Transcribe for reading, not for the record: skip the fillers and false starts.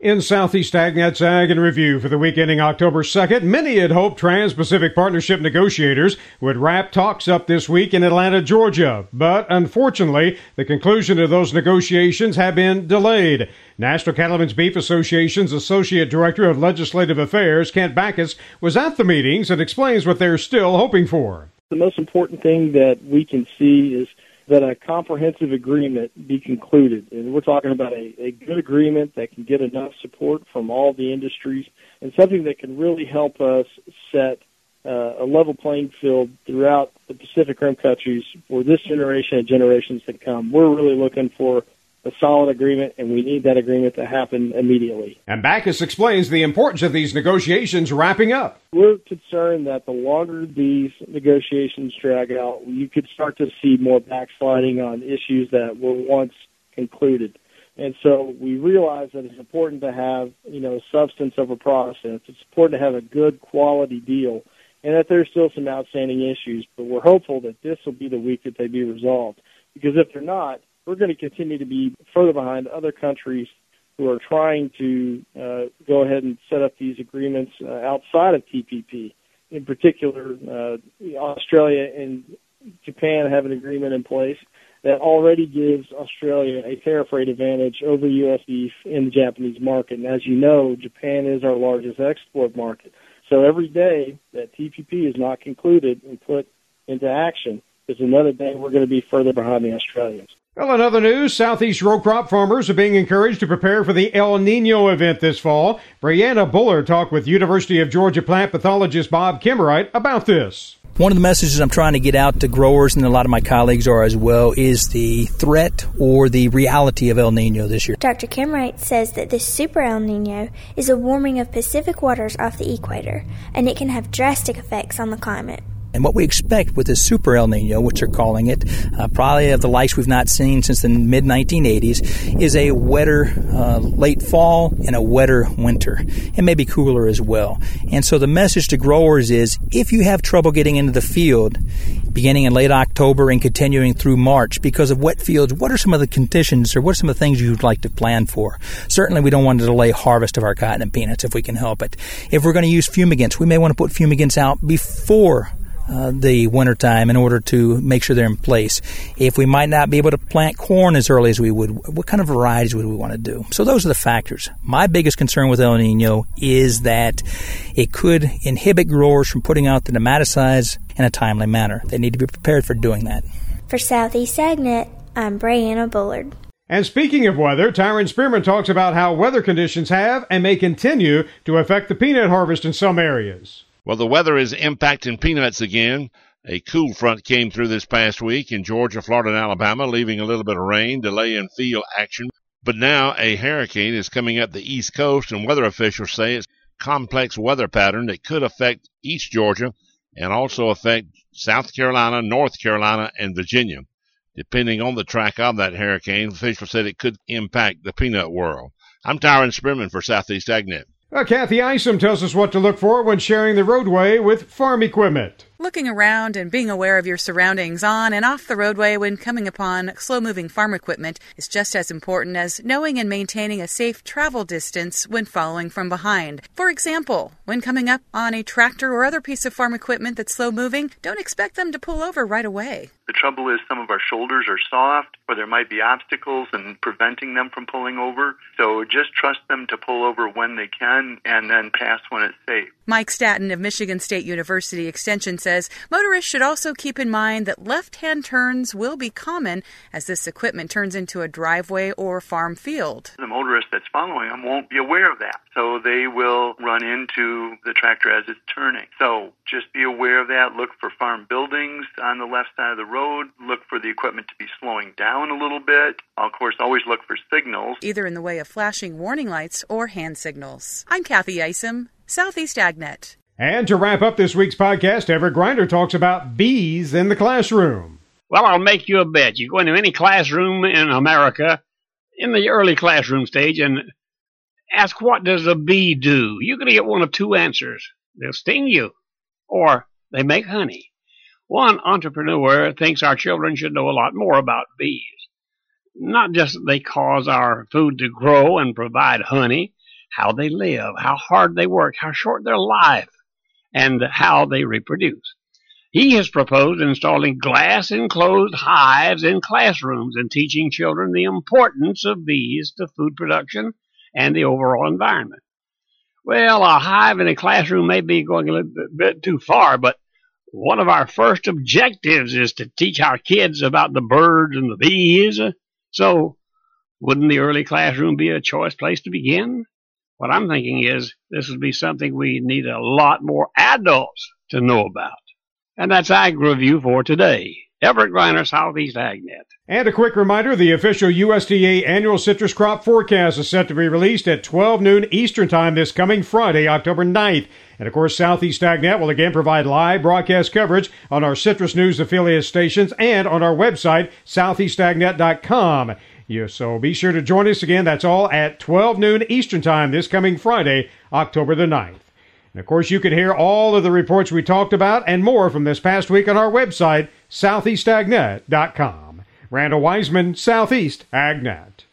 In Southeast AgNet's Ag and Review for the week ending October 2nd, many had hoped Trans-Pacific Partnership negotiators would wrap talks up this week in Atlanta, Georgia. But unfortunately, the conclusion of those negotiations have been delayed. National Cattlemen's Beef Association's Associate Director of Legislative Affairs, Kent Backus, was at the meetings and explains what they're still hoping for. The most important thing that we can see is that a comprehensive agreement be concluded. And we're talking about a good agreement that can get enough support from all the industries and something that can really help us set a level playing field throughout the Pacific Rim countries for this generation and generations to come. We're really looking for a solid agreement, and we need that agreement to happen immediately. And Backus explains the importance of these negotiations wrapping up. We're concerned that the longer these negotiations drag out, you could start to see more backsliding on issues that were once concluded. And so we realize that it's important to have, substance over process. It's important to have a good quality deal, and that there's still some outstanding issues. But we're hopeful that this will be the week that they be resolved, because if they're not, we're going to continue to be further behind other countries who are trying to go ahead and set up these agreements outside of TPP. In particular, Australia and Japan have an agreement in place that already gives Australia a tariff rate advantage over U.S. beef in the Japanese market. And as you know, Japan is our largest export market. So every day that TPP is not concluded and put into action is another day we're going to be further behind the Australians. Well, in other news, Southeast row crop farmers are being encouraged to prepare for the El Nino event this fall. Brianna Bullard talked with University of Georgia plant pathologist Bob Kimwright about this. One of the messages I'm trying to get out to growers, and a lot of my colleagues are as well, is the threat or the reality of El Nino this year. Dr. Kimwright says that this super El Nino is a warming of Pacific waters off the equator, and it can have drastic effects on the climate. And what we expect with this super El Nino, which they're calling it, probably of the likes we've not seen since the mid-1980s, is a wetter late fall and a wetter winter, and maybe cooler as well. And so the message to growers is, if you have trouble getting into the field, beginning in late October and continuing through March because of wet fields, what are some of the conditions or what are some of the things you'd like to plan for? Certainly we don't want to delay harvest of our cotton and peanuts if we can help it. If we're going to use fumigants, we may want to put fumigants out before the wintertime in order to make sure they're in place. If we might not be able to plant corn as early as we would, what kind of varieties would we want to do? So those are the factors. My biggest concern with El Nino is that it could inhibit growers from putting out the nematicides in a timely manner. They need to be prepared for doing that. For Southeast AgNet, I'm Brianna Bullard. And speaking of weather, Tyron Spearman talks about how weather conditions have and may continue to affect the peanut harvest in some areas. Well, the weather is impacting peanuts again. A cool front came through this past week in Georgia, Florida, and Alabama, leaving a little bit of rain, delay in field action. But now a hurricane is coming up the East Coast, and weather officials say it's a complex weather pattern that could affect East Georgia and also affect South Carolina, North Carolina, and Virginia. Depending on the track of that hurricane, officials said it could impact the peanut world. I'm Tyron Spearman for Southeast AgNet. Well, Kathy Isom tells us what to look for when sharing the roadway with farm equipment. Looking around and being aware of your surroundings on and off the roadway when coming upon slow-moving farm equipment is just as important as knowing and maintaining a safe travel distance when following from behind. For example, when coming up on a tractor or other piece of farm equipment that's slow-moving, don't expect them to pull over right away. The trouble is some of our shoulders are soft, or there might be obstacles and preventing them from pulling over. So just trust them to pull over when they can and then pass when it's safe. Mike Staten of Michigan State University Extension says motorists should also keep in mind that left-hand turns will be common as this equipment turns into a driveway or farm field. The motorist that's following them won't be aware of that, so they will run into the tractor as it's turning. So just be aware of that. Look for farm buildings on the left side of the road. Look for the equipment to be slowing down a little bit. Of course, always look for signals, either in the way of flashing warning lights or hand signals. I'm Kathy Isom, Southeast AgNet. And to wrap up this week's podcast, Everett Reiner talks about bees in the classroom. Well, I'll make you a bet. You go into any classroom in America, in the early classroom stage, and ask, what does a bee do? You're going to get one of two answers. They'll sting you, or they make honey. One entrepreneur thinks our children should know a lot more about bees. Not just that they cause our food to grow and provide honey, how they live, how hard they work, how short their life, and how they reproduce. He has proposed installing glass-enclosed hives in classrooms and teaching children the importance of bees to food production and the overall environment. Well, a hive in a classroom may be going a little bit too far, but one of our first objectives is to teach our kids about the birds and the bees. So wouldn't the early classroom be a choice place to begin? What I'm thinking is this would be something we need a lot more adults to know about. And that's Ag Review for today. Everett Reiner, Southeast AgNet. And a quick reminder, the official USDA annual citrus crop forecast is set to be released at 12 noon Eastern Time this coming Friday, October 9th. And, of course, Southeast AgNet will again provide live broadcast coverage on our Citrus News affiliate stations and on our website, southeastagnet.com. So be sure to join us again. That's all at 12 noon Eastern Time this coming Friday, October the 9th. And, of course, you can hear all of the reports we talked about and more from this past week on our website, southeastagnet.com. Randall Wiseman, Southeast AgNet.